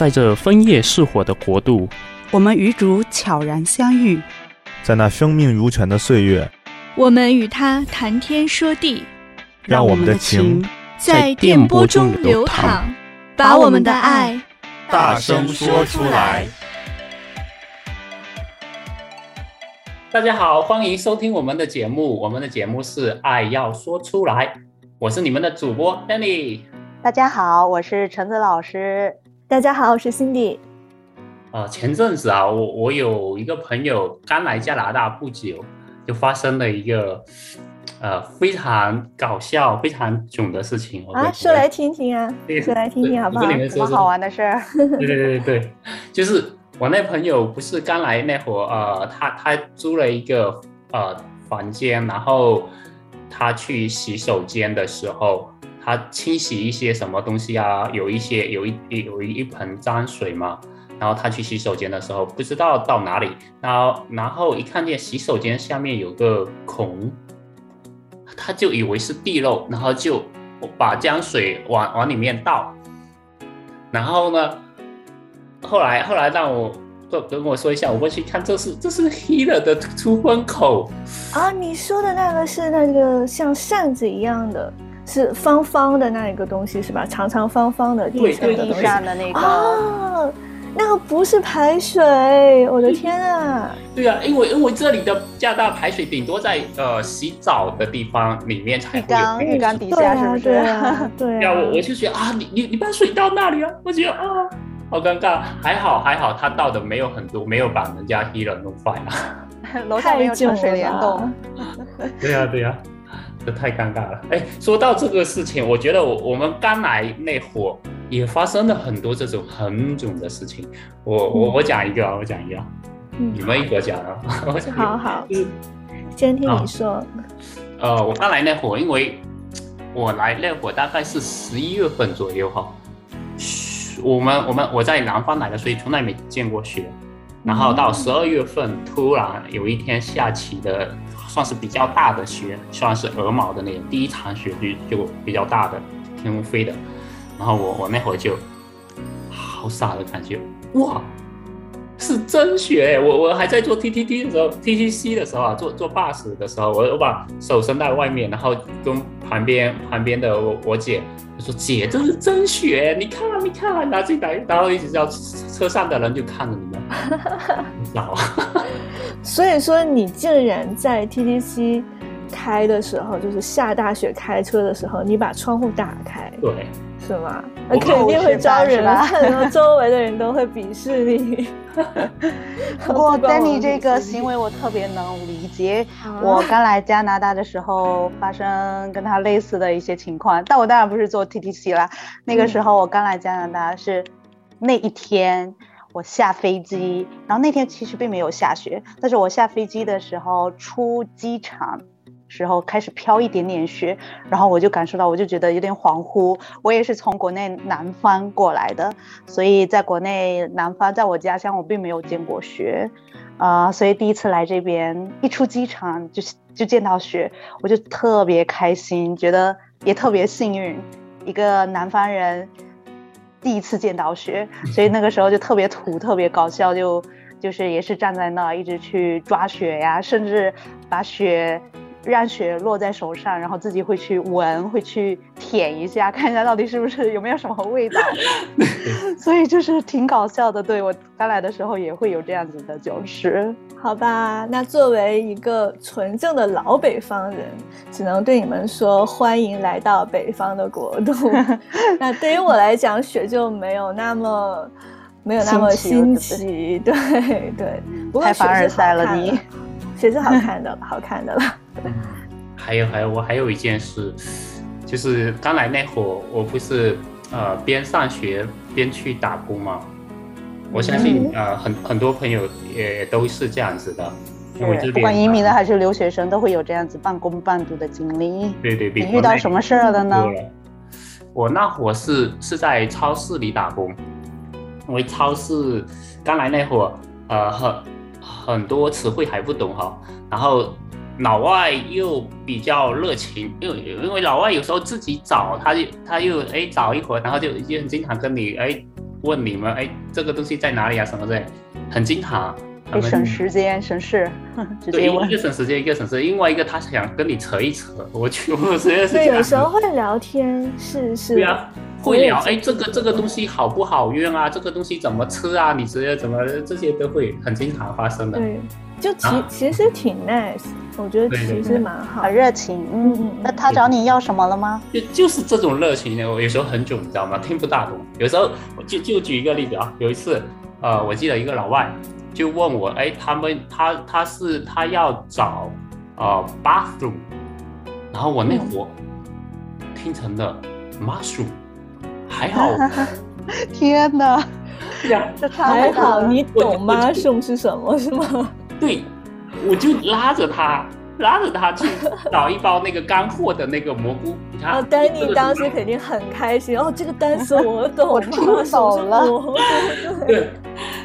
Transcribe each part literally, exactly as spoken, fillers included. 在这枫叶似火的国度，我们与主悄然相遇。在那生命如泉的岁月，我们与他谈天说地，让我们的情在电波中流淌，把我们的爱大声说出来。大家好，欢迎收听我们的节目，我们的节目是爱要说出来，我是你们的主播 Danny。 大家好，我是橙子老师。大家好，我是 Cindy。呃、前阵子啊 我, 我有一个朋友刚来加拿大不久，就发生了一个、呃、非常搞笑非常囧的事情啊，说来听听啊说来听听好不好？什么好玩的事儿？对对对对，就是我那朋友不是刚来那会儿、呃、他, 他租了一个、呃、房间，然后他去洗手间的时候，他清洗一些什么东西啊，有一些有 一, 有一盆脏水嘛，然后他去洗手间的时候不知道到哪里，然 后, 然后一看见洗手间下面有个孔，他就以为是地漏，然后就把脏水 往, 往里面倒。然后呢后来后来让我跟我说一下，我过去看，这是这是 healer 的出风口啊！你说的那个是那个像扇子一样的，是方方的那一个东西是吧？长长方方的地上的东西，地上的那个啊，那个不是排水，我的天啊！对啊，因为因为这里的加拿大排水顶多在呃洗澡的地方里面才会有，浴缸底下是不是？对啊，对啊，对啊，我我就觉得啊，你你你把水倒那里了，我觉得啊。好尴尬，还好还好，他倒的没有很多，没有把人家踢了弄坏了。楼下没有潮水帘洞。对呀、啊、对呀、啊，这太尴尬了。哎，说到这个事情，我觉得 我, 我们刚来那会也发生了很多这种很囧的事情。我我我讲一个，我讲一个，嗯、你们一个讲啊。我讲一个好好，先听你说、啊。呃，我刚来那会，因为我来那会大概是十一月份左右哈。我们我们我在南方来的，所以从来没见过雪。然后到十二月份，突然有一天下起的，算是比较大的雪，算是鹅毛的那种，第一场雪就就比较大的，天空飞的。然后我我那会儿就好傻的感觉，哇，是真雪、欸！我我还在做 T T C 的时候 ，T T C 的时候啊，坐坐 bus 的时候，我我把手伸到外面，然后跟旁边旁边的我我姐。说姐，这是真雪，你看你看，拿起来，然后一直叫车上的人就看着你们，老啊！所以说，你竟然在 T T C 开的时候，就是下大雪开车的时候，你把窗户打开，对，是吗？那肯定会招人恨，然后周围的人都会鄙视你。我丹尼这个行为我特别能理解，我刚来加拿大的时候发生跟他类似的一些情况，但我当然不是做 T T C 啦。那个时候我刚来加拿大是那一天我下飞机，然后那天其实并没有下雪，但是我下飞机的时候出机场时候开始飘一点点雪，然后我就感受到，我就觉得有点恍惚。我也是从国内南方过来的，所以在国内南方，在我家乡我并没有见过雪，啊、呃，所以第一次来这边，一出机场就就见到雪，我就特别开心，觉得也特别幸运，一个南方人第一次见到雪，所以那个时候就特别土，特别搞笑，就就是也是站在那一直去抓雪呀，甚至把雪。让雪落在手上，然后自己会去闻，会去舔一下，看一下到底是不是有没有什么味道。所以就是挺搞笑的。对，我刚来的时候也会有这样子的糗事。好吧，那作为一个纯正的老北方人，只能对你们说欢迎来到北方的国度。那对于我来讲，雪就没有那么没有那么新奇。对对，不过太凡尔赛了你。雪是好看的了，好看的了。还有还有，我还有一件事，就是刚来那会儿，我不是呃边上学边去打工嘛。我相信、嗯、呃很很多朋友也都是这样子的。对，不管移民的还是留学生，都会有这样子半工半读的经历。对对对。你遇到什么事儿了呢？我那会儿是是在超市里打工，因为超市刚来那会儿呃很。很多词汇还不懂哈，然后老外又比较热情，因为因为老外有时候自己找，他就他又哎找一会儿，然后就就经常跟你哎问你们，哎，这个东西在哪里啊什么之类，很精彩。可以省时间省事，直接问。对，一个省时间，一个省事，另外一个他想跟你扯一扯，我去，我实在是。对，有时候会聊天，是是。对啊，会聊，哎，这个这个东西好不好用啊？这个东西怎么吃啊？你直接怎么，这些都会很经常发生的。对，就其、啊、其实挺 nice， 我觉得其实蛮好，很热情。嗯嗯。那他找你要什么了吗？就就是这种热情，我有时候很久，你知道吗？听不大懂。有时候我就就举一个例子啊，有一次，呃，我记得一个老外。就问我，哎，他们他他是他要找呃 bathroom， 然后我那会听成了 mushroom， 还好，天哪，这还好你懂 mushroom 是什么是吗？对，我就拉着他拉着他去找一包那个干货的那个蘑菇。然后 Danny 当时肯定很开心，哦，这个单词我懂，我出手了。对。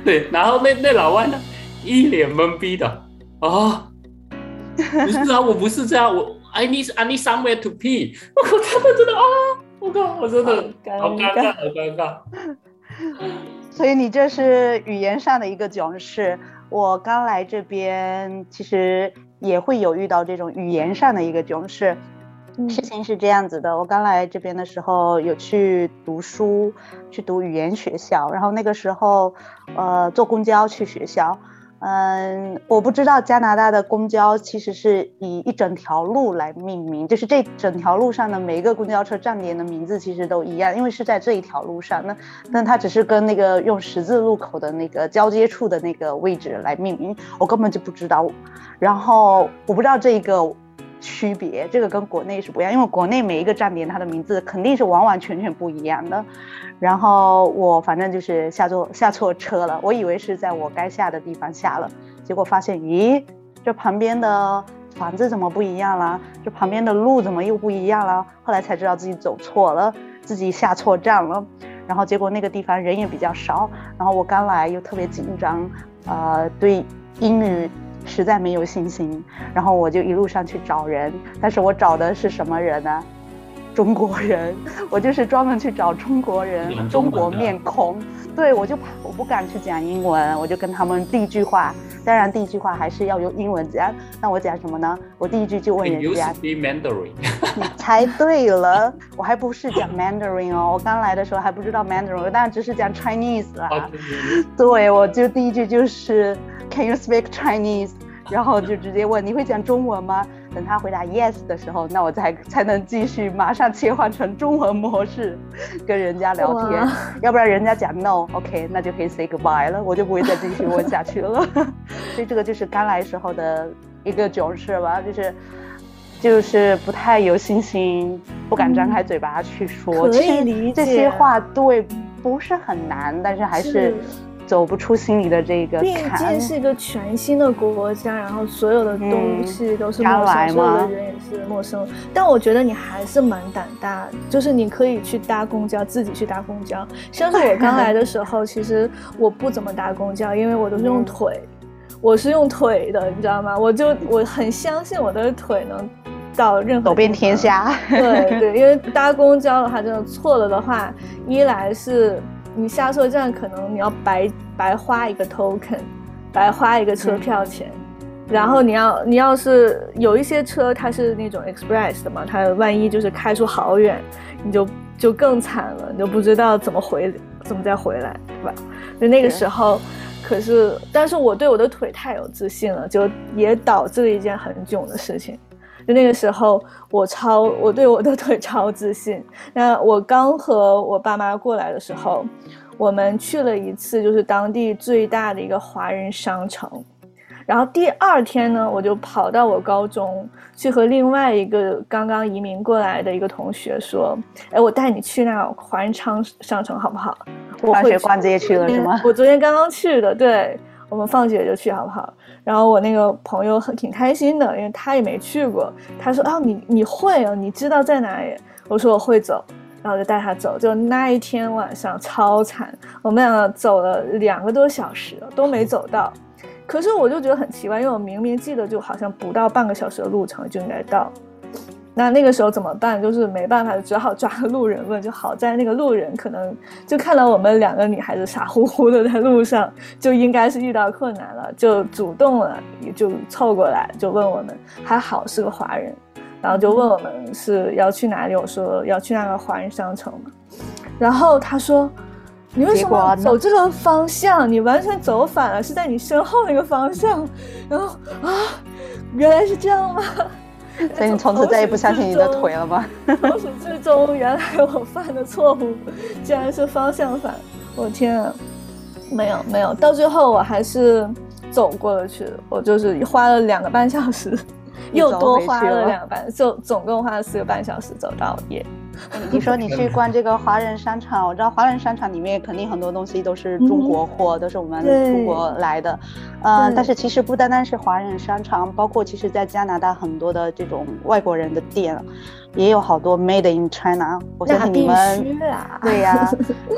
对，然后那那老外呢，一脸懵逼的，哦，不是啊，我不是这样，我 I need I need somewhere to pee， 我靠，他们真的啊，我靠，我真的好尴尬，好尴尬。所以你这是语言上的一个囧事。我刚来这边，其实也会有遇到这种语言上的一个囧事。事情是这样子的，我刚来这边的时候有去读书，去读语言学校，然后那个时候呃坐公交去学校。嗯，我不知道加拿大的公交其实是以一整条路来命名，就是这整条路上的每一个公交车站点的名字其实都一样，因为是在这一条路上，那那它只是跟那个用十字路口的那个交接处的那个位置来命名，我根本就不知道。然后我不知道这一个区别，这个跟国内是不一样，因为国内每一个站点它的名字肯定是完完全全不一样的。然后我反正就是下错下错车了，我以为是在我该下的地方下了，结果发现，咦，这旁边的房子怎么不一样了？这旁边的路怎么又不一样了？后来才知道自己走错了，自己下错站了。然后结果那个地方人也比较少，然后我刚来又特别紧张，呃，对英语实在没有信心，然后我就一路上去找人，但是我找的是什么人呢？中国人，我就是专门去找中国人，中国面孔。对，我就我不敢去讲英文，我就跟他们第一句话，当然第一句话还是要用英文讲。那我讲什么呢？我第一句就问人家 Mandarin， 你猜对了，我还不是讲 Mandarin 哦，我刚来的时候还不知道 Mandarin， 我当然只是讲 Chinese 啦、啊。对，我就第一句就是。Can you speak Chinese？ 然后就直接问你会讲中文吗？等他回答 yes 的时候，那我才才能继续马上切换成中文模式跟人家聊天，要不然人家讲 no， OK， 那就可以 say goodbye 了，我就不会再继续问下去了。所以这个就是刚来时候的一个囧事吧，就是就是不太有信心，不敢张开嘴巴去说。可以理解，这些话对不是很难，但是还是。是走不出心里的这个坎，毕竟是一个全新的国家，然后所有的东西都是陌生，所有的人也是陌生。但我觉得你还是蛮胆大，就是你可以去搭公交，自己去搭公交。像是我刚来的时候，其实我不怎么搭公交，因为我都是用腿，嗯、我是用腿的，你知道吗？我就我很相信我的腿能到任何走遍天下。对对，因为搭公交的话，真的错了的话，一来是。你下错站可能你要白白花一个 token， 白花一个车票钱，嗯、然后你要你要是有一些车它是那种 express 的嘛，它万一就是开出好远，你就就更惨了，你就不知道怎么回怎么再回来，对吧？就那个时候，可是但是我对我的腿太有自信了，就也导致了一件很囧的事情。就那个时候我超我对我的腿超自信。那我刚和我爸妈过来的时候，我们去了一次就是当地最大的一个华人商城，然后第二天呢我就跑到我高中去和另外一个刚刚移民过来的一个同学说，哎，我带你去那华人商城好不好？我放学逛街去了是吗？我昨天刚刚去的，对，我们放学就去好不好？然后我那个朋友很挺开心的，因为他也没去过，他说啊、哦、你你会啊、哦、你知道在哪里？我说我会走，然后就带他走。就那一天晚上超惨，我们俩走了两个多小时都没走到，可是我就觉得很奇怪，因为我明明记得就好像不到半个小时的路程就应该到，那那个时候怎么办？就是没办法，只好抓路人问。就好在那个路人可能就看到我们两个女孩子傻乎乎的在路上，就应该是遇到困难了，就主动了，就凑过来就问我们，还好是个华人，然后就问我们是要去哪里。我说要去那个华人商城嘛，然后他说你为什么走这个方向？你完全走反了，是在你身后那个方向。然后啊，原来是这样吗？所以你从此再也不相信你的腿了吧？从始至终，原来我犯的错误竟然是方向反。我天啊，没有没有，到最后我还是走过了去。我就是花了两个半小时，又多花了两个半，就总共花了四个半小时走到夜。你说你去逛这个华人商场，我知道华人商场里面肯定很多东西都是中国货，嗯、都是我们中国来的，呃，但是其实不单单是华人商场，包括其实在加拿大很多的这种外国人的店，也有好多 Made in China。我相信你们，啊、对呀、啊。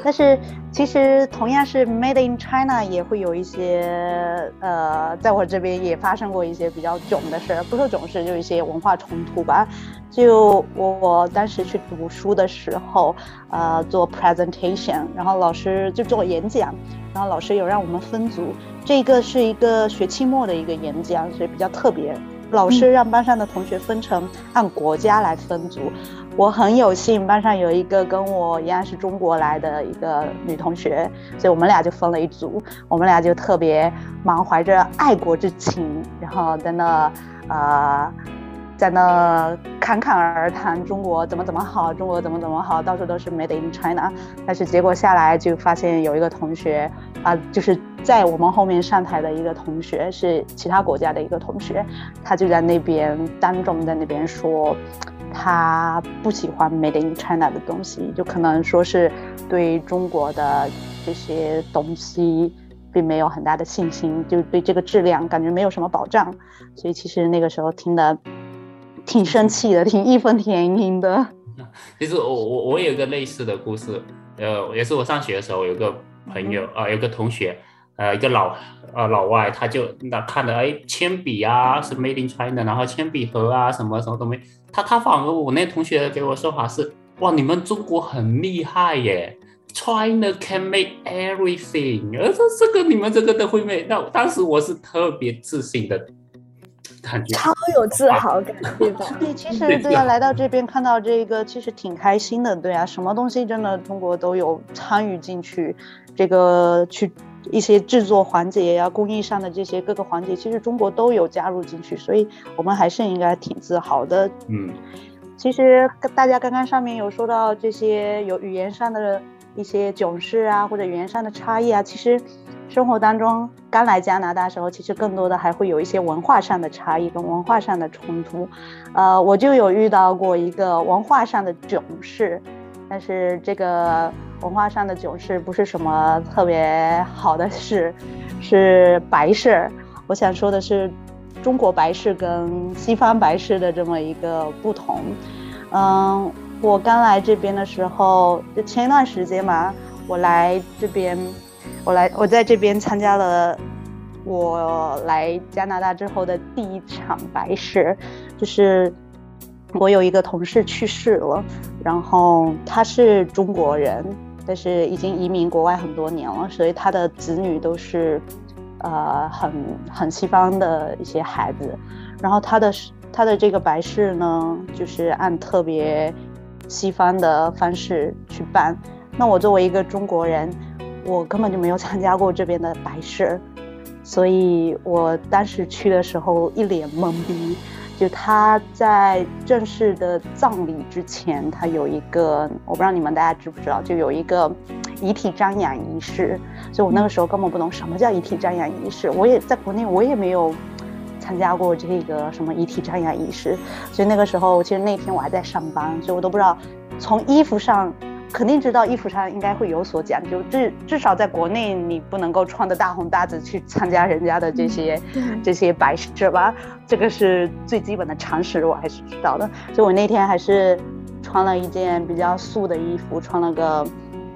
但是其实同样是 Made in China， 也会有一些呃，在我这边也发生过一些比较囧的事，不说囧事，就一些文化冲突吧。就我当时去读书的时候，呃，做 presentation， 然后老师就做演讲，然后老师有让我们分组，这个是一个学期末的一个演讲，所以比较特别。老师让班上的同学分成按国家来分组，我很有幸班上有一个跟我一样是中国来的一个女同学，所以我们俩就分了一组，我们俩就特别满怀着爱国之情，然后在那呃。在那侃侃而谈中国怎么怎么好，中国怎么怎么好，到处都是 Made in China。但是结果下来就发现有一个同学啊、呃，就是在我们后面上台的一个同学，是其他国家的一个同学，他就在那边当众在那边说，他不喜欢 Made in China 的东西，就可能说是对中国的这些东西并没有很大的信心，就对这个质量感觉没有什么保障。所以其实那个时候听的挺生气的，挺义愤填膺的。其实我我我有一个类似的故事，呃，也是我上学的时候，有个朋友啊、呃，有个同学，呃，一个老呃老外，他就那看了哎，铅笔啊是 Made in China， 然后铅笔盒啊什么什么都没，他他反而我那同学给我说法是，哇，你们中国很厉害耶。China can make everything， 而这个你们这个都会 make。那当时我是特别自信的。超有自豪感，对吧？对，其实对啊，来到这边看到这个，其实挺开心的，对啊，什么东西真的中国都有参与进去，这个去一些制作环节呀、啊、工艺上的这些各个环节，其实中国都有加入进去，所以我们还是应该挺自豪的。嗯，其实大家刚刚上面有说到这些有语言上的一些囧事啊，或者语言上的差异啊，其实。生活当中刚来加拿大的时候，其实更多的还会有一些文化上的差异跟文化上的冲突，呃，我就有遇到过一个文化上的囧事，但是这个文化上的囧事不是什么特别好的事，是白事。我想说的是中国白事跟西方白事的这么一个不同。嗯，我刚来这边的时候，就前一段时间嘛，我来这边。我来，我在这边参加了我来加拿大之后的第一场白事，就是我有一个同事去世了，然后他是中国人，但是已经移民国外很多年了，所以他的子女都是呃很很西方的一些孩子，然后他的他的这个白事呢，就是按特别西方的方式去办。那我作为一个中国人。我根本就没有参加过这边的白事，所以我当时去的时候一脸懵逼。就他在正式的葬礼之前，他有一个，我不知道你们大家知不知道，就有一个遗体瞻仰仪式。所以我那个时候根本不懂什么叫遗体瞻仰仪式，我也在国内我也没有参加过这个什么遗体瞻仰仪式，所以那个时候其实那天我还在上班，所以我都不知道从衣服上。肯定知道衣服上应该会有所讲究，至至少在国内你不能够穿的大红大紫去参加人家的这些、嗯、这些白事吧，这个是最基本的常识，我还是知道的。所以我那天还是穿了一件比较素的衣服，穿了个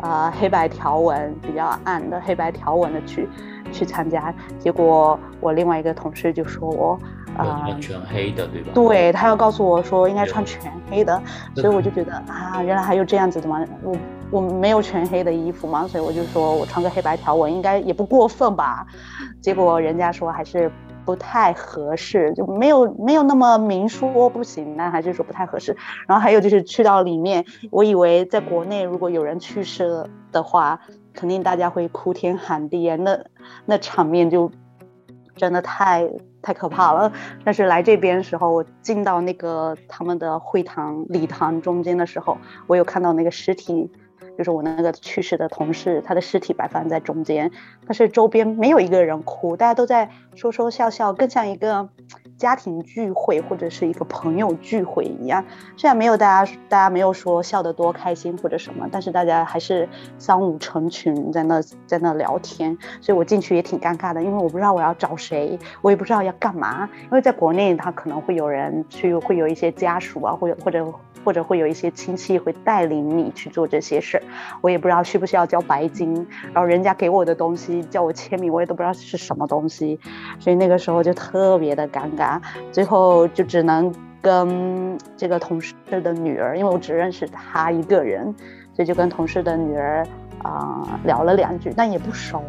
呃黑白条纹比较暗的黑白条纹的去去参加，结果我另外一个同事就说我呃全黑的对吧？对，他要告诉我说应该穿全黑的，所以我就觉得啊，原来还有这样子的吗？我我没有全黑的衣服嘛，所以我就说我穿个黑白条纹应该也不过分吧，结果人家说还是不太合适，就没有没有那么明说不行，但还是说不太合适。然后还有就是去到里面，我以为在国内如果有人去世的话，肯定大家会哭天喊地，那那场面就真的太太可怕了。但是来这边的时候，我进到那个他们的会堂礼堂中间的时候，我有看到那个尸体，就是我那个去世的同事，他的尸体摆放在中间，但是周边没有一个人哭，大家都在说说笑笑，更像一个家庭聚会或者是一个朋友聚会一样。虽然没有大家大家没有说笑得多开心或者什么，但是大家还是三五成群在那在那聊天，所以我进去也挺尴尬的，因为我不知道我要找谁，我也不知道要干嘛。因为在国内他可能会有人去，会有一些家属啊，或者或者或者会有一些亲戚会带领你去做这些事，我也不知道需不需要交白金，然后人家给我的东西叫我签名，我也都不知道是什么东西，所以那个时候就特别的尴尬。最后就只能跟这个同事的女儿，因为我只认识她一个人，所以就跟同事的女儿啊、呃、聊了两句，但也不熟，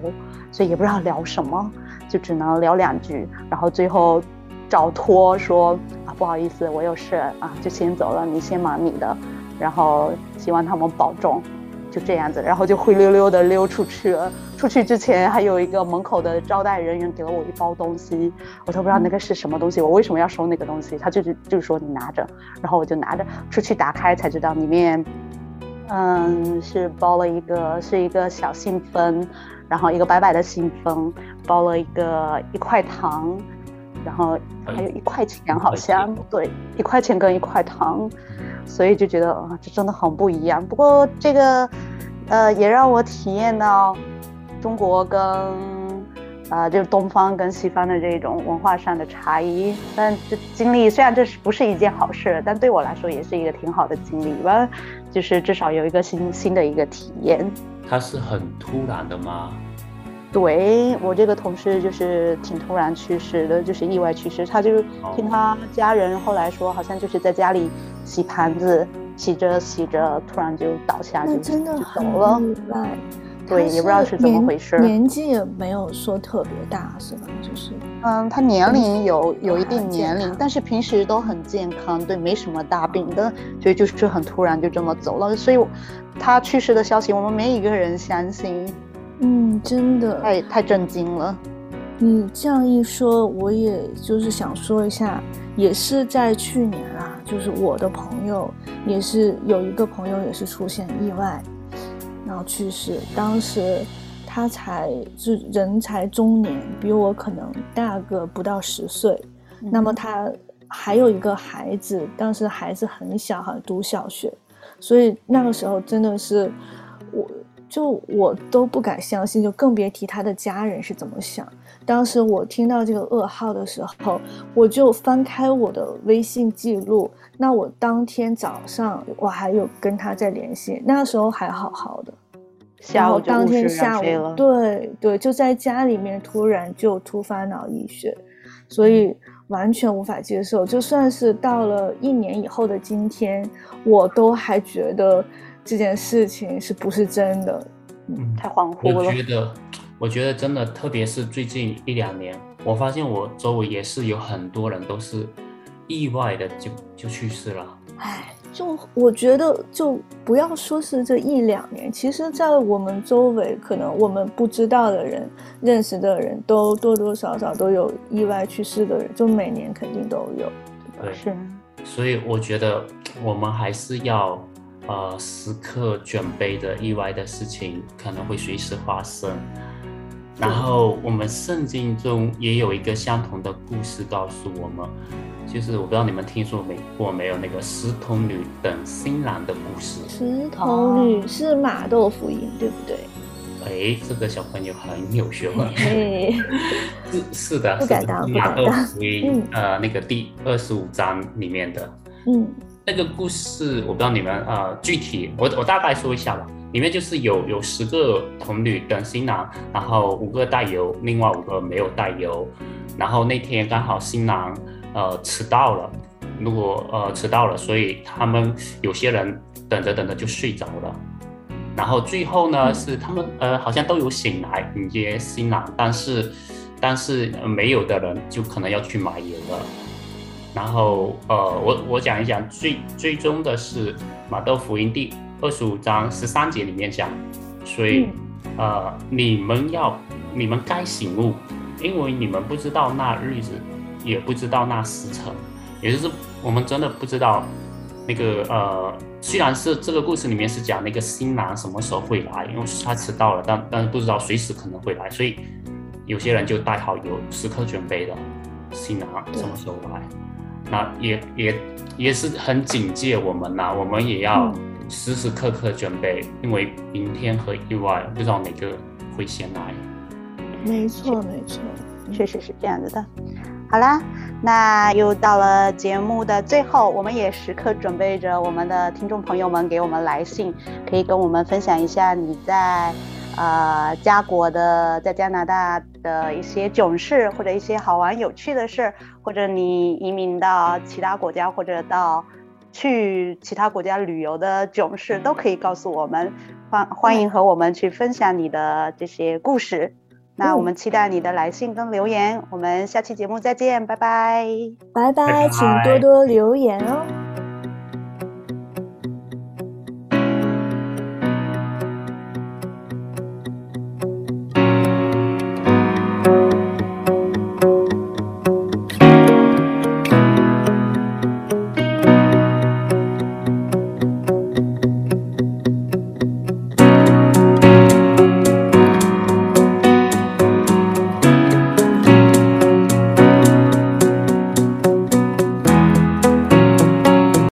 所以也不知道聊什么，就只能聊两句，然后最后找托说啊不好意思我有事啊，就先走了，你先忙你的，然后希望他们保重，就这样子，然后就灰溜溜的溜出去了。出去之前还有一个门口的招待人员给了我一包东西，我都不知道那个是什么东西，我为什么要收那个东西，他就就说你拿着，然后我就拿着出去，打开才知道里面嗯是包了一个是一个小信封，然后一个白白的信封，包了一个一块糖，然后还有一块钱好像，对，一块钱跟一块糖，所以就觉得啊，这真的很不一样。不过这个呃也让我体验到中国跟啊、呃、就是东方跟西方的这种文化上的差异。但这经历虽然这不是一件好事，但对我来说也是一个挺好的经历吧，就是至少有一个新新的一个体验。它是很突然的吗？对，我这个同事就是挺突然去世的，就是意外去世。他就听他家人后来说，好像就是在家里洗盘子，洗着洗着突然就倒下去，真的很意外。对，也不知道是怎么回事。年纪也没有说特别大，是吧？就是嗯，他年龄有有一定年龄，但是平时都很健康，对，没什么大病的，所以就是很突然就这么走了。所以他去世的消息，我们没一个人相信。嗯，真的太太震惊了。你这样一说，我也就是想说一下，也是在去年啊，就是我的朋友也是有一个朋友也是出现意外，然后去世。当时他才就人才中年，比我可能大个不到十岁。嗯、那么他还有一个孩子，当时孩子很小，好像读小学，所以那个时候真的是我。就我都不敢相信，就更别提他的家人是怎么想。当时我听到这个噩耗的时候，我就翻开我的微信记录，那我当天早上我还有跟他在联系，那时候还好好的，然后当天下午，对对，就在家里面突然就突发脑溢血，所以完全无法接受。就算是到了一年以后的今天，我都还觉得这件事情是不是真的？嗯，太恍惚了。我觉得，我觉得真的，特别是最近一两年，我发现我周围也是有很多人都是意外的就就去世了。哎，就我觉得，就不要说是这一两年，其实，在我们周围，可能我们不知道的人、认识的人都多多少少都有意外去世的人，就每年肯定都有。对，是。所以我觉得我们还是要。呃，时刻准备的意外的事情可能会随时发生。然后我们圣经中也有一个相同的故事告诉我们，就是我不知道你们听说没过没有那个石童女等新郎的故事。石童女是马窦福音对不对？哎，这个小朋友很有学问。哎，是的，不敢当，马窦福音、嗯、呃那个第二十五章里面的。嗯。那个故事我不知道你们呃具体，我我大概说一下吧。里面就是有有十个童女跟新郎，然后五个带油，另外五个没有带油。然后那天刚好新郎呃迟到了，如果呃迟到了，所以他们有些人等着等着就睡着了。然后最后呢是他们呃好像都有醒来迎接新郎，但是但是没有的人就可能要去买油了。然后呃我我讲一讲最最终的是马窦福音第二十五章十三节里面讲，所以、嗯、呃你们要你们该醒悟，因为你们不知道那日子，也不知道那时辰，也就是我们真的不知道那个呃，虽然是这个故事里面是讲那个新郎什么时候会来，因为他迟到了，但但是不知道随时可能会来，所以有些人就带好油，时刻准备的新郎什么时候来，那也也也是很警戒我们呐、啊，我们也要时时刻刻准备，因为明天和意外不知道哪个会先来。没错，没错，确实是这样子的。好啦，那又到了节目的最后，我们也时刻准备着我们的听众朋友们给我们来信，可以跟我们分享一下你在呃家国的在加拿大的一些囧事，或者一些好玩有趣的事，或者你移民到其他国家或者到去其他国家旅游的囧事都可以告诉我们，欢欢迎和我们去分享你的这些故事。那我们期待你的来信跟留言，我们下期节目再见，拜拜，拜拜，请多多留言哦。